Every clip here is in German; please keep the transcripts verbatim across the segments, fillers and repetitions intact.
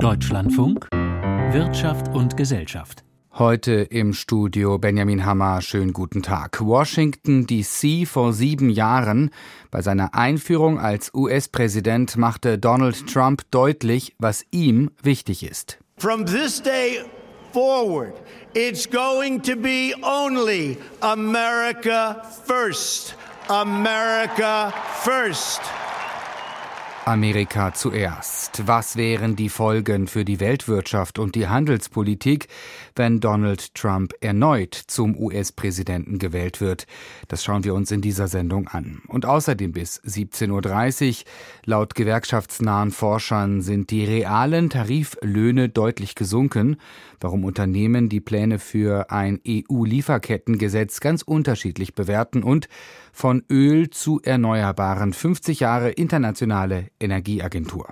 Deutschlandfunk, Wirtschaft und Gesellschaft. Heute im Studio Benjamin Hammer, schönen guten Tag. Washington D C vor sieben Jahren. Bei seiner Einführung als U S-Präsident machte Donald Trump deutlich, was ihm wichtig ist. From this day forward, it's going to be only America first. America first. Amerika zuerst. Was wären die Folgen für die Weltwirtschaft und die Handelspolitik, wenn Donald Trump erneut zum U S-Präsidenten gewählt wird? Das schauen wir uns in dieser Sendung an. Und außerdem bis siebzehn Uhr dreißig. Laut gewerkschaftsnahen Forschern sind die realen Tariflöhne deutlich gesunken. Warum Unternehmen die Pläne für ein E U-Lieferkettengesetz ganz unterschiedlich bewerten und von Öl zu Erneuerbaren. fünfzig Jahre Internationale Energieagentur.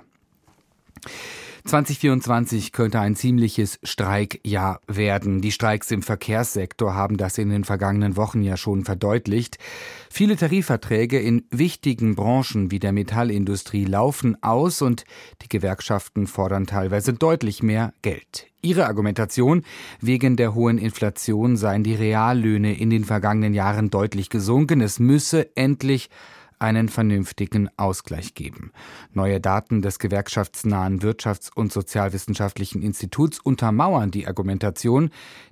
zwanzig vierundzwanzig könnte ein ziemliches Streikjahr werden. Die Streiks im Verkehrssektor haben das in den vergangenen Wochen ja schon verdeutlicht. Viele Tarifverträge in wichtigen Branchen wie der Metallindustrie laufen aus und die Gewerkschaften fordern teilweise deutlich mehr Geld. Ihre Argumentation: Wegen der hohen Inflation seien die Reallöhne in den vergangenen Jahren deutlich gesunken. Es müsse endlich einen vernünftigen Ausgleich geben. Neue Daten des gewerkschaftsnahen Wirtschafts- und Sozialwissenschaftlichen Instituts untermauern die Argumentation.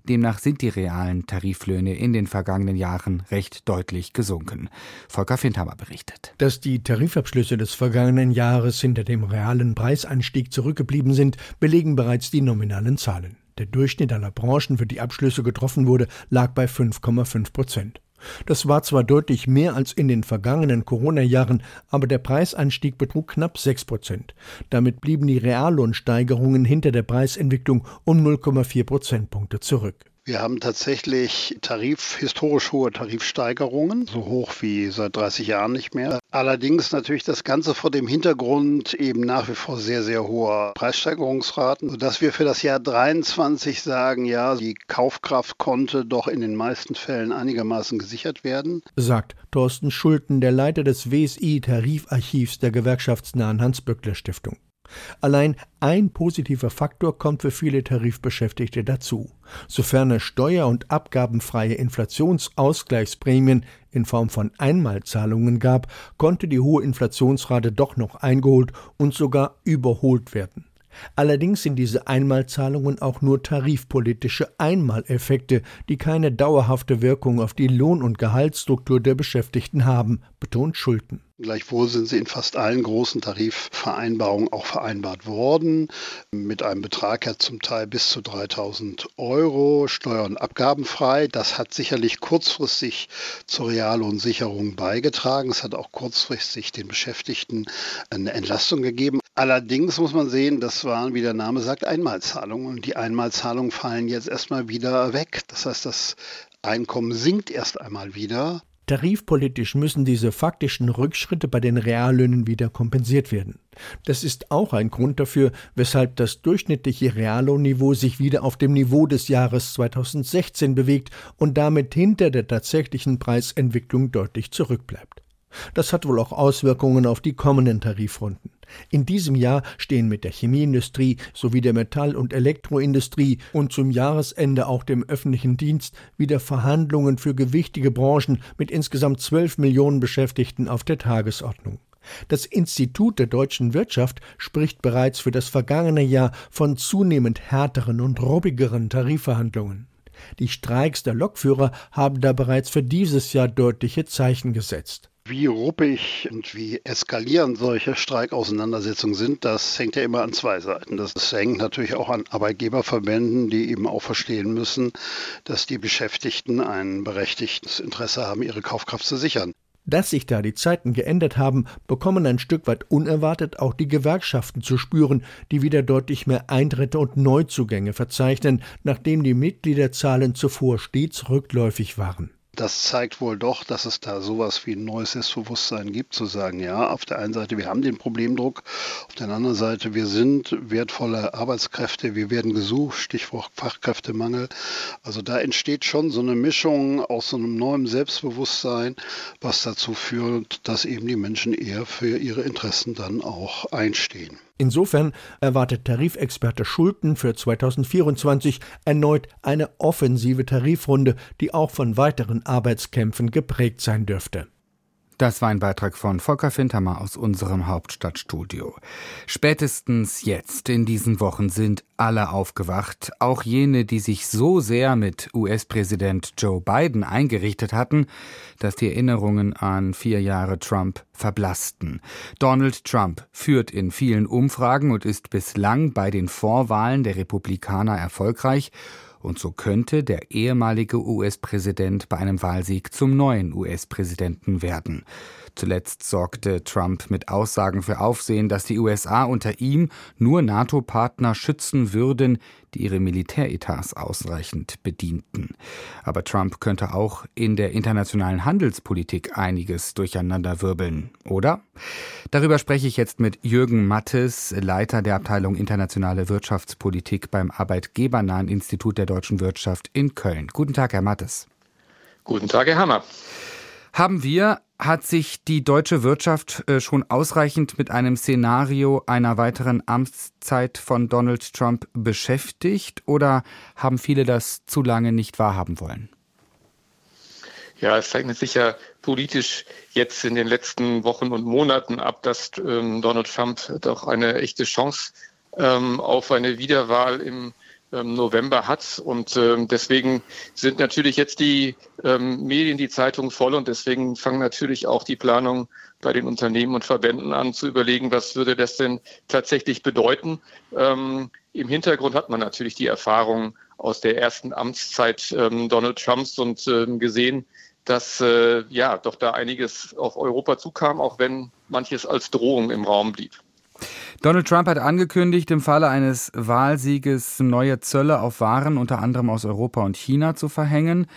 Demnach sind die realen Tariflöhne in den vergangenen Jahren recht deutlich gesunken. Volker Findhammer berichtet. Dass die Tarifabschlüsse des vergangenen Jahres hinter dem realen Preisanstieg zurückgeblieben sind, belegen bereits die nominalen Zahlen. Der Durchschnitt aller Branchen, für die Abschlüsse getroffen wurde, lag bei fünf Komma fünf Prozent. Das war zwar deutlich mehr als in den vergangenen Corona-Jahren, aber der Preisanstieg betrug knapp sechs Prozent. Damit blieben die Reallohnsteigerungen hinter der Preisentwicklung um null Komma vier Prozentpunkte zurück. Wir haben tatsächlich Tarif, historisch hohe Tarifsteigerungen, so hoch wie seit dreißig Jahren nicht mehr. Allerdings natürlich das Ganze vor dem Hintergrund eben nach wie vor sehr, sehr hoher Preissteigerungsraten, sodass wir für das Jahr dreiundzwanzig sagen, ja, die Kaufkraft konnte doch in den meisten Fällen einigermaßen gesichert werden. Sagt Thorsten Schulten, der Leiter des W S I-Tarifarchivs der gewerkschaftsnahen Hans-Böckler-Stiftung. Allein ein positiver Faktor kommt für viele Tarifbeschäftigte dazu. Sofern steuer- und abgabenfreie Inflationsausgleichsprämien in Form von Einmalzahlungen gab, konnte die hohe Inflationsrate doch noch eingeholt und sogar überholt werden. Allerdings sind diese Einmalzahlungen auch nur tarifpolitische Einmaleffekte, die keine dauerhafte Wirkung auf die Lohn- und Gehaltsstruktur der Beschäftigten haben, betont Schulten. Gleichwohl sind sie in fast allen großen Tarifvereinbarungen auch vereinbart worden, mit einem Betrag ja zum Teil bis zu dreitausend Euro, steuer- und abgabenfrei. Das hat sicherlich kurzfristig zur Reallohnsicherung beigetragen. Es hat auch kurzfristig den Beschäftigten eine Entlastung gegeben. Allerdings muss man sehen, das waren, wie der Name sagt, Einmalzahlungen. Und die Einmalzahlungen fallen jetzt erstmal wieder weg. Das heißt, das Einkommen sinkt erst einmal wieder. Tarifpolitisch müssen diese faktischen Rückschritte bei den Reallöhnen wieder kompensiert werden. Das ist auch ein Grund dafür, weshalb das durchschnittliche Reallohnniveau sich wieder auf dem Niveau des Jahres zweitausendsechzehn bewegt und damit hinter der tatsächlichen Preisentwicklung deutlich zurückbleibt. Das hat wohl auch Auswirkungen auf die kommenden Tarifrunden. In diesem Jahr stehen mit der Chemieindustrie sowie der Metall- und Elektroindustrie und zum Jahresende auch dem öffentlichen Dienst wieder Verhandlungen für gewichtige Branchen mit insgesamt zwölf Millionen Beschäftigten auf der Tagesordnung. Das Institut der deutschen Wirtschaft spricht bereits für das vergangene Jahr von zunehmend härteren und ruppigeren Tarifverhandlungen. Die Streiks der Lokführer haben da bereits für dieses Jahr deutliche Zeichen gesetzt. Wie ruppig und wie eskalierend solche Streikauseinandersetzungen sind, das hängt ja immer an zwei Seiten. Das hängt natürlich auch an Arbeitgeberverbänden, die eben auch verstehen müssen, dass die Beschäftigten ein berechtigtes Interesse haben, ihre Kaufkraft zu sichern. Dass sich da die Zeiten geändert haben, bekommen ein Stück weit unerwartet auch die Gewerkschaften zu spüren, die wieder deutlich mehr Eintritte und Neuzugänge verzeichnen, nachdem die Mitgliederzahlen zuvor stets rückläufig waren. Das zeigt wohl doch, dass es da sowas wie ein neues Selbstbewusstsein gibt, zu sagen, ja, auf der einen Seite, wir haben den Problemdruck, auf der anderen Seite, wir sind wertvolle Arbeitskräfte, wir werden gesucht, Stichwort Fachkräftemangel. Also da entsteht schon so eine Mischung aus so einem neuen Selbstbewusstsein, was dazu führt, dass eben die Menschen eher für ihre Interessen dann auch einstehen. Insofern erwartet Tarifexperte Schulten für zweitausendvierundzwanzig erneut eine offensive Tarifrunde, die auch von weiteren Arbeitskämpfen geprägt sein dürfte. Das war ein Beitrag von Volker Findhammer aus unserem Hauptstadtstudio. Spätestens jetzt in diesen Wochen sind alle aufgewacht, auch jene, die sich so sehr mit U S-Präsident Joe Biden eingerichtet hatten, dass die Erinnerungen an vier Jahre Trump verblassten. Donald Trump führt in vielen Umfragen und ist bislang bei den Vorwahlen der Republikaner erfolgreich. Und so könnte der ehemalige U S-Präsident bei einem Wahlsieg zum neuen U S-Präsidenten werden. Zuletzt sorgte Trump mit Aussagen für Aufsehen, dass die U S A unter ihm nur NATO-Partner schützen würden, die ihre Militäretats ausreichend bedienten. Aber Trump könnte auch in der internationalen Handelspolitik einiges durcheinanderwirbeln, oder? Darüber spreche ich jetzt mit Jürgen Matthes, Leiter der Abteilung Internationale Wirtschaftspolitik beim Arbeitgebernahen Institut der deutschen Wirtschaft in Köln. Guten Tag, Herr Matthes. Guten Tag, Herr Hammer. Haben wir, hat sich die deutsche Wirtschaft schon ausreichend mit einem Szenario einer weiteren Amtszeit von Donald Trump beschäftigt oder haben viele das zu lange nicht wahrhaben wollen? Ja, es zeichnet sich ja politisch jetzt in den letzten Wochen und Monaten ab, dass ähm, Donald Trump doch eine echte Chance ähm, auf eine Wiederwahl im November hat. Und ähm, deswegen sind natürlich jetzt die ähm, Medien, die Zeitungen voll und deswegen fangen natürlich auch die Planungen bei den Unternehmen und Verbänden an zu überlegen, was würde das denn tatsächlich bedeuten. Ähm, im Hintergrund hat man natürlich die Erfahrung aus der ersten Amtszeit ähm, Donald Trumps und ähm, gesehen, dass äh, ja doch da einiges auf Europa zukam, auch wenn manches als Drohung im Raum blieb. Donald Trump hat angekündigt, im Falle eines Wahlsieges neue Zölle auf Waren, unter anderem aus Europa und China, zu verhängen.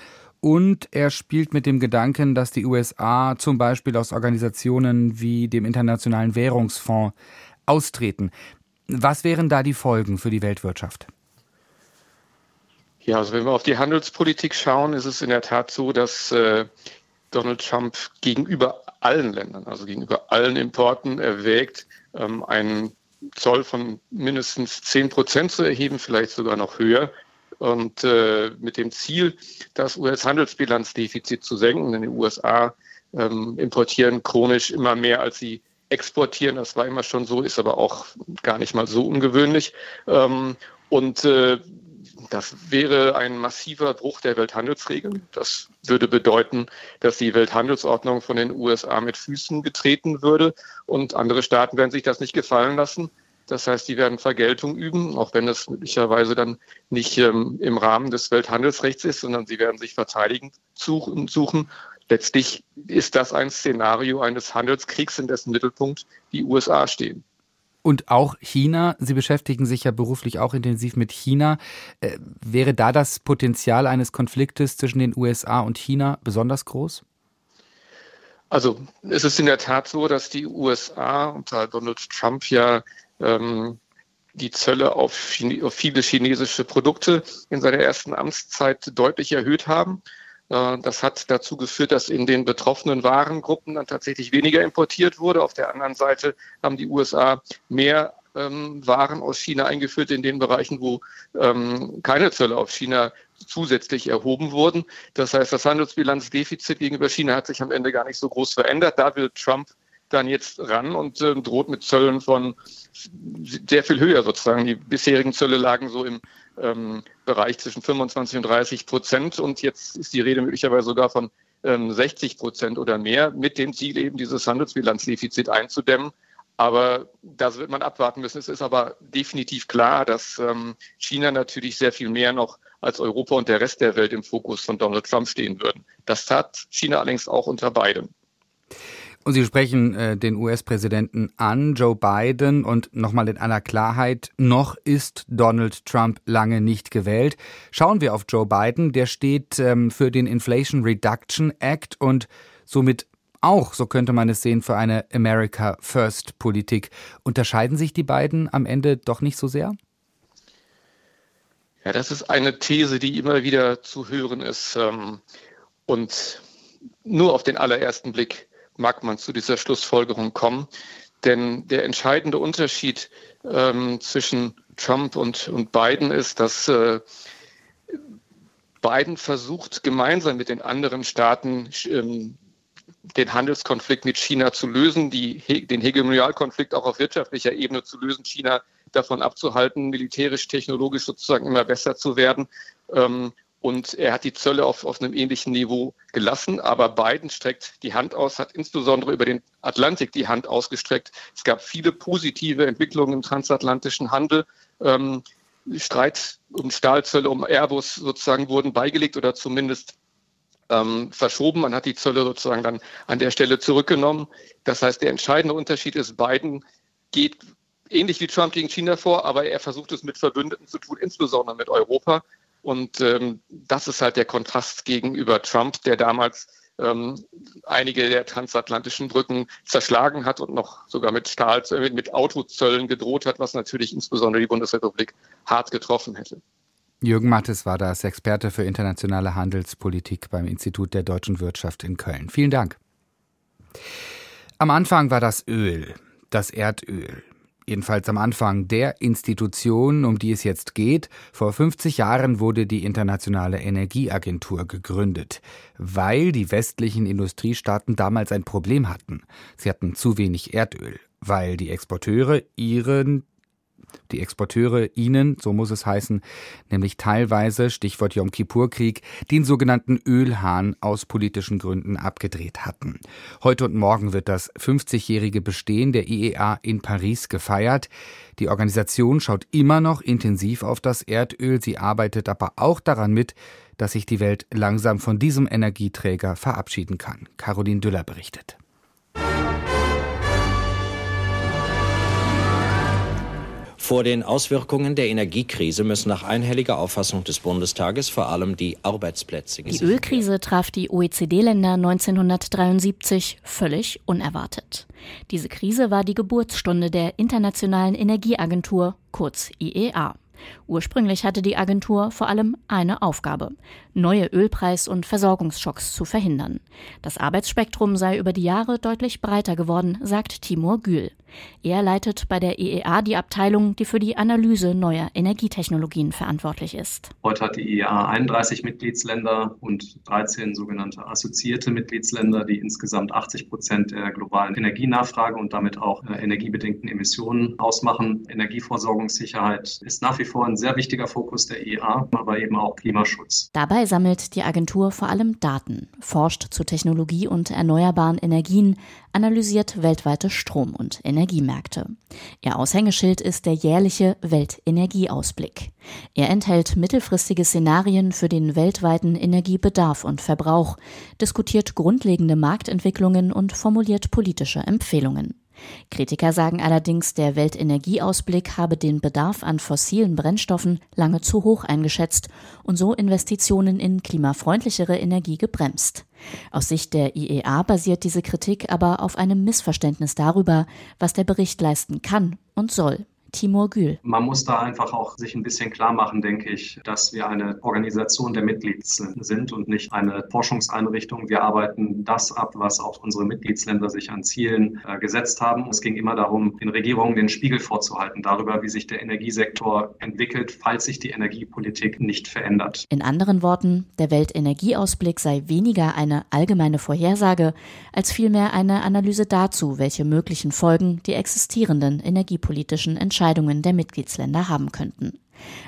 Und er spielt mit dem Gedanken, dass die U S A zum Beispiel aus Organisationen wie dem Internationalen Währungsfonds austreten. Was wären da die Folgen für die Weltwirtschaft? Ja, also wenn wir auf die Handelspolitik schauen, ist es in der Tat so, dass äh, Donald Trump gegenüber allen Ländern, also gegenüber allen Importen erwägt, einen Zoll von mindestens zehn Prozent zu erheben, vielleicht sogar noch höher. Und äh, mit dem Ziel, das U S-Handelsbilanzdefizit zu senken, denn die U S A ähm, importieren chronisch immer mehr, als sie exportieren. Das war immer schon so, ist aber auch gar nicht mal so ungewöhnlich. Ähm, und äh, das wäre ein massiver Bruch der Welthandelsregeln. Das würde bedeuten, dass die Welthandelsordnung von den U S A mit Füßen getreten würde. Und andere Staaten werden sich das nicht gefallen lassen. Das heißt, die werden Vergeltung üben, auch wenn das möglicherweise dann nicht ähm, im Rahmen des Welthandelsrechts ist, sondern sie werden sich verteidigen suchen. Letztlich ist das ein Szenario eines Handelskriegs, in dessen Mittelpunkt die U S A stehen. Und auch China, Sie beschäftigen sich ja beruflich auch intensiv mit China. Äh, wäre da das Potenzial eines Konfliktes zwischen den U S A und China besonders groß? Also es ist in der Tat so, dass die U S A unter Donald Trump ja ähm, die Zölle auf, Chine- auf viele chinesische Produkte in seiner ersten Amtszeit deutlich erhöht haben. Das hat dazu geführt, dass in den betroffenen Warengruppen dann tatsächlich weniger importiert wurde. Auf der anderen Seite haben die U S A mehr ähm, Waren aus China eingeführt in den Bereichen, wo ähm, keine Zölle auf China zusätzlich erhoben wurden. Das heißt, das Handelsbilanzdefizit gegenüber China hat sich am Ende gar nicht so groß verändert. Da will Trump dann jetzt ran und äh, droht mit Zöllen von sehr viel höher sozusagen. Die bisherigen Zölle lagen so im ähm, Bereich zwischen fünfundzwanzig und dreißig Prozent und jetzt ist die Rede möglicherweise sogar von ähm, sechzig Prozent oder mehr, mit dem Ziel eben dieses Handelsbilanzdefizit einzudämmen. Aber das wird man abwarten müssen. Es ist aber definitiv klar, dass ähm, China natürlich sehr viel mehr noch als Europa und der Rest der Welt im Fokus von Donald Trump stehen würden. Das tat China allerdings auch unter Biden. Und Sie sprechen äh, den U S-Präsidenten an, Joe Biden. Und nochmal in aller Klarheit, noch ist Donald Trump lange nicht gewählt. Schauen wir auf Joe Biden. Der steht ähm, für den Inflation Reduction Act und somit auch, so könnte man es sehen, für eine America First Politik. Unterscheiden sich die beiden am Ende doch nicht so sehr? Ja, das ist eine These, die immer wieder zu hören ist. Ähm, und nur auf den allerersten Blick mag man zu dieser Schlussfolgerung kommen. Denn der entscheidende Unterschied ähm, zwischen Trump und, und Biden ist, dass äh, Biden versucht, gemeinsam mit den anderen Staaten ähm, den Handelskonflikt mit China zu lösen, die, den Hegemonialkonflikt auch auf wirtschaftlicher Ebene zu lösen, China davon abzuhalten, militärisch, technologisch sozusagen immer besser zu werden. Ähm, und er hat die Zölle auf, auf einem ähnlichen Niveau gelassen, aber Biden streckt die Hand aus, hat insbesondere über den Atlantik die Hand ausgestreckt. Es gab viele positive Entwicklungen im transatlantischen Handel. Ähm, Streit um Stahlzölle, um Airbus sozusagen wurden beigelegt oder zumindest Ähm, verschoben. Man hat die Zölle sozusagen dann an der Stelle zurückgenommen. Das heißt, der entscheidende Unterschied ist, Biden geht ähnlich wie Trump gegen China vor, aber er versucht es mit Verbündeten zu tun, insbesondere mit Europa. Und ähm, das ist halt der Kontrast gegenüber Trump, der damals ähm, einige der transatlantischen Brücken zerschlagen hat und noch sogar mit Stahl, mit, mit Autozöllen gedroht hat, was natürlich insbesondere die Bundesrepublik hart getroffen hätte. Jürgen Matthes war das, Experte für internationale Handelspolitik beim Institut der deutschen Wirtschaft in Köln. Vielen Dank. Am Anfang war das Öl, das Erdöl. Jedenfalls am Anfang der Institution, um die es jetzt geht. Vor fünfzig Jahren wurde die Internationale Energieagentur gegründet, weil die westlichen Industriestaaten damals ein Problem hatten. Sie hatten zu wenig Erdöl, weil die Exporteure ihren Die Exporteure ihnen, so muss es heißen, nämlich teilweise, Stichwort Yom Kippur-Krieg, den sogenannten Ölhahn aus politischen Gründen abgedreht hatten. Heute und morgen wird das fünfzigjährige Bestehen der I E A in Paris gefeiert. Die Organisation schaut immer noch intensiv auf das Erdöl. Sie arbeitet aber auch daran mit, dass sich die Welt langsam von diesem Energieträger verabschieden kann. Carolin Döller berichtet. Vor den Auswirkungen der Energiekrise müssen nach einhelliger Auffassung des Bundestages vor allem die Arbeitsplätze gesichert werden. Die Ölkrise traf die O E C D-Länder neunzehnhundertdreiundsiebzig völlig unerwartet. Diese Krise war die Geburtsstunde der Internationalen Energieagentur, kurz I E A. Ursprünglich hatte die Agentur vor allem eine Aufgabe: neue Ölpreis- und Versorgungsschocks zu verhindern. Das Arbeitsspektrum sei über die Jahre deutlich breiter geworden, sagt Timur Gühl. Er leitet bei der I E A die Abteilung, die für die Analyse neuer Energietechnologien verantwortlich ist. Heute hat die I E A einunddreißig Mitgliedsländer und dreizehn sogenannte assoziierte Mitgliedsländer, die insgesamt achtzig Prozent der globalen Energienachfrage und damit auch energiebedingten Emissionen ausmachen. Energieversorgungssicherheit ist nach wie vor ein sehr wichtiger Fokus der I E A, aber eben auch Klimaschutz. Dabei sammelt die Agentur vor allem Daten, forscht zu Technologie und erneuerbaren Energien, analysiert weltweite Strom- und Energiemärkte. Ihr Aushängeschild ist der jährliche Weltenergieausblick. Er enthält mittelfristige Szenarien für den weltweiten Energiebedarf und Verbrauch, diskutiert grundlegende Marktentwicklungen und formuliert politische Empfehlungen. Kritiker sagen allerdings, der Weltenergieausblick habe den Bedarf an fossilen Brennstoffen lange zu hoch eingeschätzt und so Investitionen in klimafreundlichere Energie gebremst. Aus Sicht der I E A basiert diese Kritik aber auf einem Missverständnis darüber, was der Bericht leisten kann und soll. Timur Gühl. Man muss da einfach auch sich ein bisschen klar machen, denke ich, dass wir eine Organisation der Mitgliedsländer sind und nicht eine Forschungseinrichtung. Wir arbeiten das ab, was auch unsere Mitgliedsländer sich an Zielen äh, gesetzt haben. Es ging immer darum, den Regierungen den Spiegel vorzuhalten darüber, wie sich der Energiesektor entwickelt, falls sich die Energiepolitik nicht verändert. In anderen Worten, der Weltenergieausblick sei weniger eine allgemeine Vorhersage, als vielmehr eine Analyse dazu, welche möglichen Folgen die existierenden energiepolitischen Entscheidungen der Mitgliedsländer haben könnten.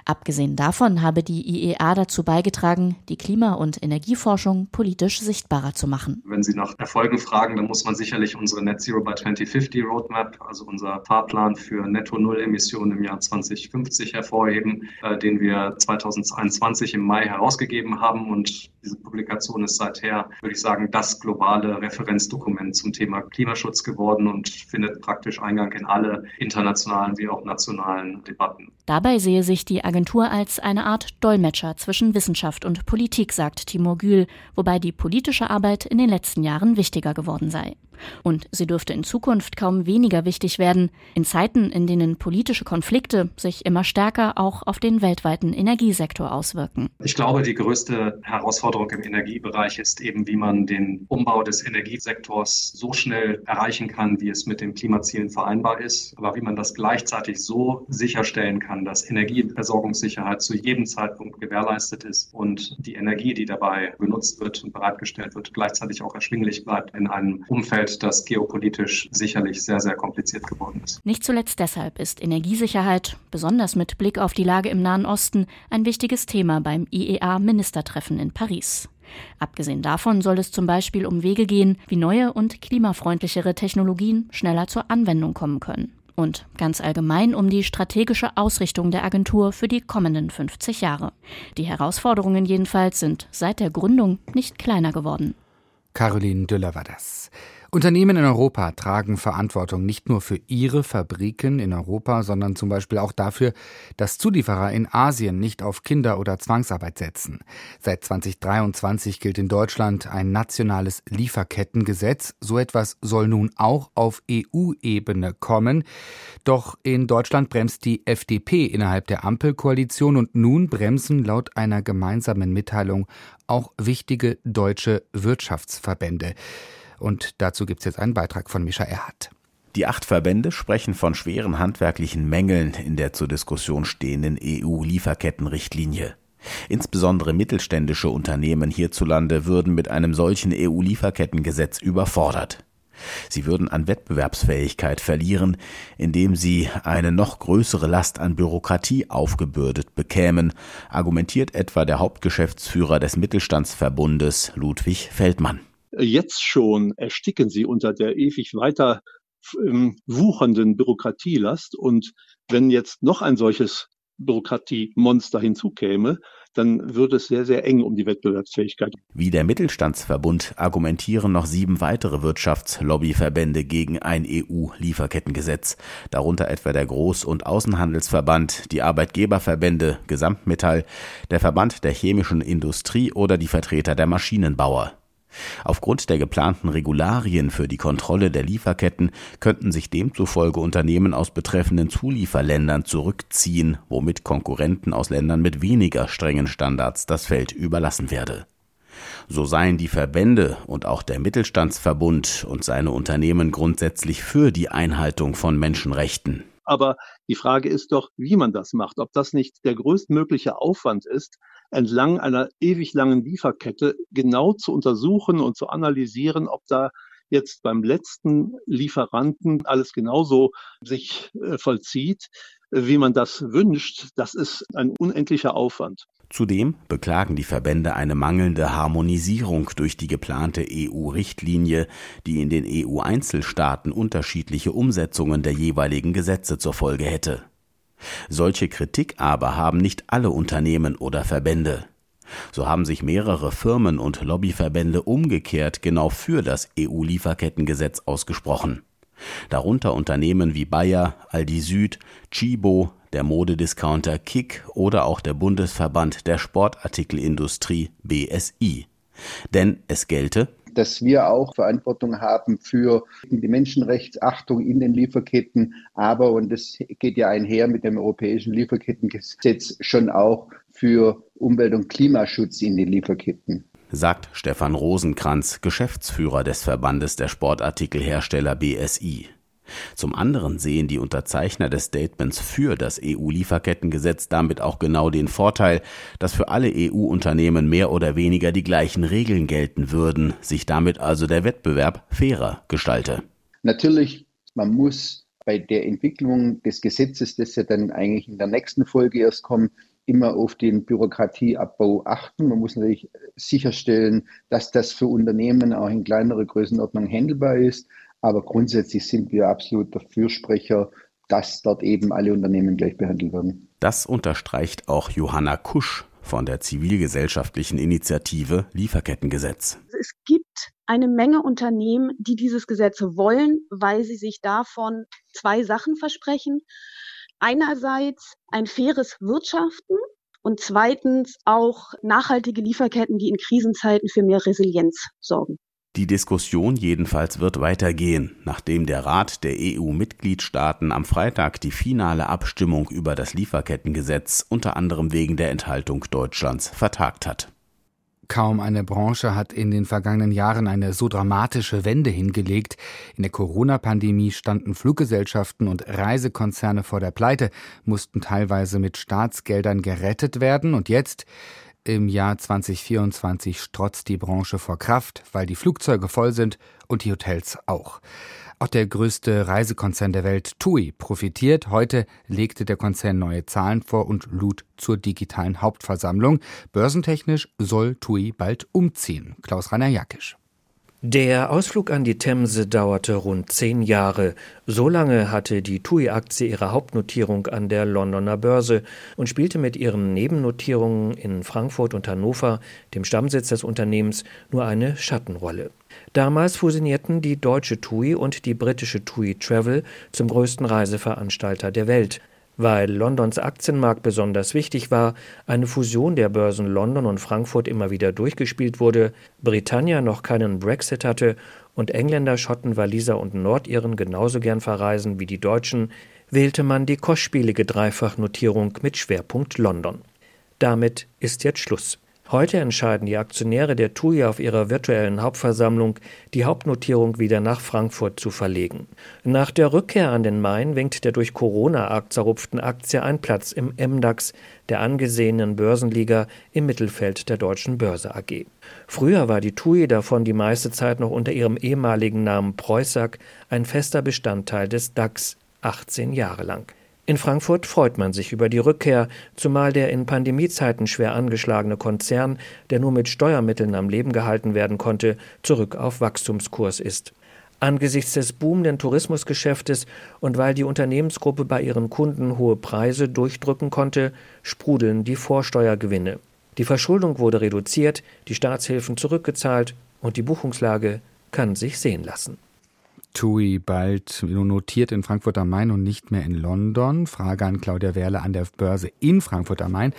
Abgesehen davon habe die I E A dazu beigetragen, die Klima- und Energieforschung politisch sichtbarer zu machen. Wenn Sie nach Erfolgen fragen, dann muss man sicherlich unsere Net Zero by zwanzig fünfzig Roadmap, also unser Fahrplan für Netto-Null-Emissionen im Jahr zwanzig fünfzig hervorheben, äh, den wir zweitausendeinundzwanzig im Mai herausgegeben haben. Und diese Publikation ist seither, würde ich sagen, das globale Referenzdokument zum Thema Klimaschutz geworden und findet praktisch Eingang in alle internationalen wie auch nationalen Debatten. Dabei sehe sich die Agentur als eine Art Dolmetscher zwischen Wissenschaft und Politik, sagt Timur Gühl, wobei die politische Arbeit in den letzten Jahren wichtiger geworden sei. Und sie dürfte in Zukunft kaum weniger wichtig werden, in Zeiten, in denen politische Konflikte sich immer stärker auch auf den weltweiten Energiesektor auswirken. Ich glaube, die größte Herausforderung im Energiebereich ist eben, wie man den Umbau des Energiesektors so schnell erreichen kann, wie es mit den Klimazielen vereinbar ist, aber wie man das gleichzeitig so sicherstellen kann, dass Energieversorgungssicherheit zu jedem Zeitpunkt gewährleistet ist und die Energie, die dabei genutzt wird und bereitgestellt wird, gleichzeitig auch erschwinglich bleibt in einem Umfeld, das geopolitisch sicherlich sehr, sehr kompliziert geworden ist. Nicht zuletzt deshalb ist Energiesicherheit, besonders mit Blick auf die Lage im Nahen Osten, ein wichtiges Thema beim I E A-Ministertreffen in Paris. Abgesehen davon soll es zum Beispiel um Wege gehen, wie neue und klimafreundlichere Technologien schneller zur Anwendung kommen können. Und ganz allgemein um die strategische Ausrichtung der Agentur für die kommenden fünfzig Jahre. Die Herausforderungen jedenfalls sind seit der Gründung nicht kleiner geworden. Carolin Döller war das. Unternehmen in Europa tragen Verantwortung nicht nur für ihre Fabriken in Europa, sondern zum Beispiel auch dafür, dass Zulieferer in Asien nicht auf Kinder- oder Zwangsarbeit setzen. Seit zweitausenddreiundzwanzig gilt in Deutschland ein nationales Lieferkettengesetz. So etwas soll nun auch auf E U-Ebene kommen. Doch in Deutschland bremst die F D P innerhalb der Ampelkoalition und nun bremsen laut einer gemeinsamen Mitteilung auch wichtige deutsche Wirtschaftsverbände. Und dazu gibt es jetzt einen Beitrag von Mischa Erhardt. Die acht Verbände sprechen von schweren handwerklichen Mängeln in der zur Diskussion stehenden E U-Lieferkettenrichtlinie. Insbesondere mittelständische Unternehmen hierzulande würden mit einem solchen E U-Lieferkettengesetz überfordert. Sie würden an Wettbewerbsfähigkeit verlieren, indem sie eine noch größere Last an Bürokratie aufgebürdet bekämen, argumentiert etwa der Hauptgeschäftsführer des Mittelstandsverbundes Ludwig Feldmann. Jetzt schon ersticken sie unter der ewig weiter wuchernden Bürokratielast. Und wenn jetzt noch ein solches Bürokratiemonster hinzukäme, dann würde es sehr, sehr eng um die Wettbewerbsfähigkeit. Wie der Mittelstandsverbund argumentieren noch sieben weitere Wirtschaftslobbyverbände gegen ein E U-Lieferkettengesetz. Darunter etwa der Groß- und Außenhandelsverband, die Arbeitgeberverbände Gesamtmetall, der Verband der chemischen Industrie oder die Vertreter der Maschinenbauer. Aufgrund der geplanten Regularien für die Kontrolle der Lieferketten könnten sich demzufolge Unternehmen aus betreffenden Zulieferländern zurückziehen, womit Konkurrenten aus Ländern mit weniger strengen Standards das Feld überlassen werde. So seien die Verbände und auch der Mittelstandsverbund und seine Unternehmen grundsätzlich für die Einhaltung von Menschenrechten. Aber die Frage ist doch, wie man das macht, ob das nicht der größtmögliche Aufwand ist, entlang einer ewig langen Lieferkette genau zu untersuchen und zu analysieren, ob da jetzt beim letzten Lieferanten alles genauso sich vollzieht, wie man das wünscht. Das ist ein unendlicher Aufwand. Zudem beklagen die Verbände eine mangelnde Harmonisierung durch die geplante E U-Richtlinie, die in den E U-Einzelstaaten unterschiedliche Umsetzungen der jeweiligen Gesetze zur Folge hätte. Solche Kritik aber haben nicht alle Unternehmen oder Verbände. So haben sich mehrere Firmen und Lobbyverbände umgekehrt genau für das E U-Lieferkettengesetz ausgesprochen. Darunter Unternehmen wie Bayer, Aldi Süd, Tchibo, der Modediscounter Kick oder auch der Bundesverband der Sportartikelindustrie B S I. Denn es gelte, dass wir auch Verantwortung haben für die Menschenrechtsachtung in den Lieferketten, aber, und das geht ja einher mit dem europäischen Lieferkettengesetz, schon auch für Umwelt- und Klimaschutz in den Lieferketten. Sagt Stefan Rosenkranz, Geschäftsführer des Verbandes der Sportartikelhersteller B S I. Zum anderen sehen die Unterzeichner des Statements für das E U-Lieferkettengesetz damit auch genau den Vorteil, dass für alle E U-Unternehmen mehr oder weniger die gleichen Regeln gelten würden, sich damit also der Wettbewerb fairer gestalte. Natürlich, man muss bei der Entwicklung des Gesetzes, das ja dann eigentlich in der nächsten Folge erst kommt, immer auf den Bürokratieabbau achten. Man muss natürlich sicherstellen, dass das für Unternehmen auch in kleinerer Größenordnung handelbar ist. Aber grundsätzlich sind wir absolut der Fürsprecher, dass dort eben alle Unternehmen gleich behandelt werden. Das unterstreicht auch Johanna Kusch von der zivilgesellschaftlichen Initiative Lieferkettengesetz. Es gibt eine Menge Unternehmen, die dieses Gesetz wollen, weil sie sich davon zwei Sachen versprechen. Einerseits ein faires Wirtschaften und zweitens auch nachhaltige Lieferketten, die in Krisenzeiten für mehr Resilienz sorgen. Die Diskussion jedenfalls wird weitergehen, nachdem der Rat der E U-Mitgliedstaaten am Freitag die finale Abstimmung über das Lieferkettengesetz unter anderem wegen der Enthaltung Deutschlands vertagt hat. Kaum eine Branche hat in den vergangenen Jahren eine so dramatische Wende hingelegt. In der Corona-Pandemie standen Fluggesellschaften und Reisekonzerne vor der Pleite, mussten teilweise mit Staatsgeldern gerettet werden. Und jetzt, im Jahr zwanzig vierundzwanzig, strotzt die Branche vor Kraft, weil die Flugzeuge voll sind und die Hotels auch. Auch der größte Reisekonzern der Welt, TUI, profitiert. Heute legte der Konzern neue Zahlen vor und lud zur digitalen Hauptversammlung. Börsentechnisch soll TUI bald umziehen. Klaus-Rainer Jakisch. Der Ausflug an die Themse dauerte rund zehn Jahre. So lange hatte die TUI-Aktie ihre Hauptnotierung an der Londoner Börse und spielte mit ihren Nebennotierungen in Frankfurt und Hannover, dem Stammsitz des Unternehmens, nur eine Schattenrolle. Damals fusionierten die deutsche TUI und die britische TUI Travel zum größten Reiseveranstalter der Welt. Weil Londons Aktienmarkt besonders wichtig war, eine Fusion der Börsen London und Frankfurt immer wieder durchgespielt wurde, Britannia noch keinen Brexit hatte und Engländer, Schotten, Waliser und Nordiren genauso gern verreisen wie die Deutschen, wählte man die kostspielige Dreifachnotierung mit Schwerpunkt London. Damit ist jetzt Schluss. Heute entscheiden die Aktionäre der TUI auf ihrer virtuellen Hauptversammlung, die Hauptnotierung wieder nach Frankfurt zu verlegen. Nach der Rückkehr an den Main winkt der durch Corona arg zerrupften Aktie ein Platz im M DAX, der angesehenen Börsenliga im Mittelfeld der Deutschen Börse A G. Früher war die TUI davon die meiste Zeit noch unter ihrem ehemaligen Namen Preußack ein fester Bestandteil des DAX, achtzehn Jahre lang. In Frankfurt freut man sich über die Rückkehr, zumal der in Pandemiezeiten schwer angeschlagene Konzern, der nur mit Steuermitteln am Leben gehalten werden konnte, zurück auf Wachstumskurs ist. Angesichts des boomenden Tourismusgeschäftes und weil die Unternehmensgruppe bei ihren Kunden hohe Preise durchdrücken konnte, sprudeln die Vorsteuergewinne. Die Verschuldung wurde reduziert, die Staatshilfen zurückgezahlt und die Buchungslage kann sich sehen lassen. TUI bald notiert in Frankfurt am Main und nicht mehr in London. Frage an Claudia Werle an der Börse in Frankfurt am Main.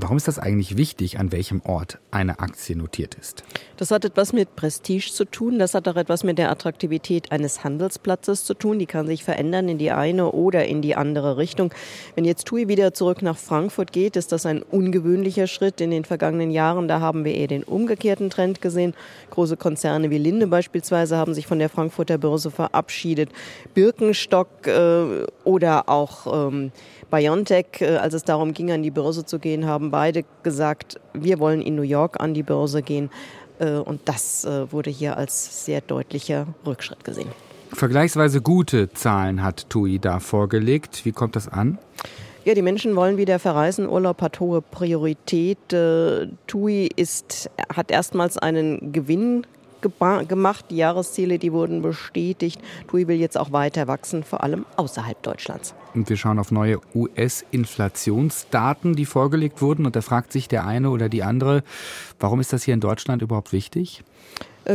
Warum ist das eigentlich wichtig, an welchem Ort eine Aktie notiert ist? Das hat etwas mit Prestige zu tun. Das hat auch etwas mit der Attraktivität eines Handelsplatzes zu tun. Die kann sich verändern in die eine oder in die andere Richtung. Wenn jetzt TUI wieder zurück nach Frankfurt geht, ist das ein ungewöhnlicher Schritt. In den vergangenen Jahren, da haben wir eher den umgekehrten Trend gesehen. Große Konzerne wie Linde beispielsweise haben sich von der Frankfurter Börse verabschiedet. Birkenstock äh, oder auch ähm, BioNTech, äh, als es darum ging, an die Börse zu gehen, haben beide gesagt, wir wollen in New York an die Börse gehen. Und das wurde hier als sehr deutlicher Rückschritt gesehen. Vergleichsweise gute Zahlen hat TUI da vorgelegt. Wie kommt das an? Ja, die Menschen wollen wieder verreisen. Urlaub hat hohe Priorität. TUI ist, hat erstmals einen Gewinn gemacht. Die Jahresziele, die wurden bestätigt. TUI will jetzt auch weiter wachsen, vor allem außerhalb Deutschlands. Und wir schauen auf neue U S-Inflationsdaten, die vorgelegt wurden. Und da fragt sich der eine oder die andere, warum ist das hier in Deutschland überhaupt wichtig?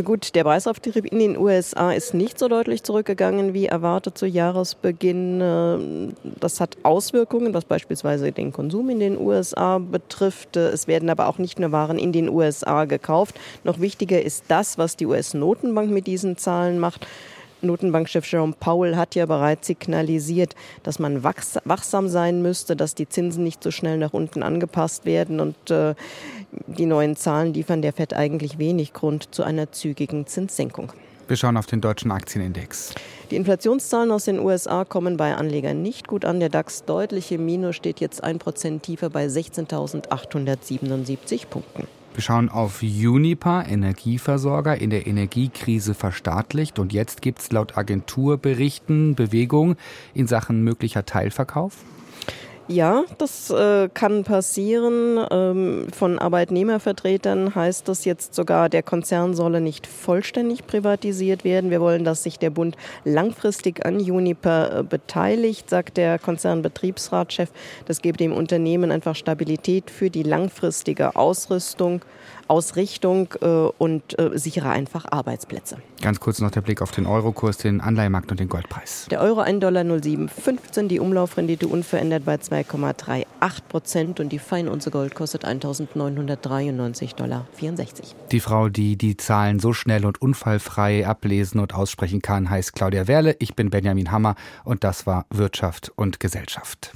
Gut, der Preisauftrieb in den U S A ist nicht so deutlich zurückgegangen wie erwartet zu Jahresbeginn. Das hat Auswirkungen, was beispielsweise den Konsum in den U S A betrifft. Es werden aber auch nicht nur Waren in den U S A gekauft. Noch wichtiger ist das, was die U S-Notenbank mit diesen Zahlen macht. Notenbankchef Jerome Powell hat ja bereits signalisiert, dass man wachs- wachsam sein müsste, dass die Zinsen nicht so schnell nach unten angepasst werden. Und äh, die neuen Zahlen liefern der Fed eigentlich wenig Grund zu einer zügigen Zinssenkung. Wir schauen auf den deutschen Aktienindex. Die Inflationszahlen aus den U S A kommen bei Anlegern nicht gut an. Der DAX deutlich im Minus, steht jetzt ein Prozent tiefer bei sechzehntausendachthundertsiebenundsiebzig Punkten. Wir schauen auf Uniper, Energieversorger, in der Energiekrise verstaatlicht. Und jetzt gibt es laut Agenturberichten Bewegung in Sachen möglicher Teilverkauf? Ja, das äh, kann passieren. Ähm, von Arbeitnehmervertretern heißt das jetzt sogar, der Konzern solle nicht vollständig privatisiert werden. Wir wollen, dass sich der Bund langfristig an Uniper äh, beteiligt, sagt der Konzernbetriebsratschef. Das gebe dem Unternehmen einfach Stabilität für die langfristige Ausrichtung. Ausrichtung äh, und äh, sichere einfach Arbeitsplätze. Ganz kurz noch der Blick auf den Eurokurs, den Anleihemarkt und den Goldpreis. Der Euro ein Komma null sieben fünfzehn, die Umlaufrendite unverändert bei zwei Komma achtunddreißig Prozent und die Feinunze Gold kostet eintausendneunhundertdreiundneunzig Komma vierundsechzig Dollar. Die Frau, die die Zahlen so schnell und unfallfrei ablesen und aussprechen kann, heißt Claudia Werle. Ich bin Benjamin Hammer und das war Wirtschaft und Gesellschaft.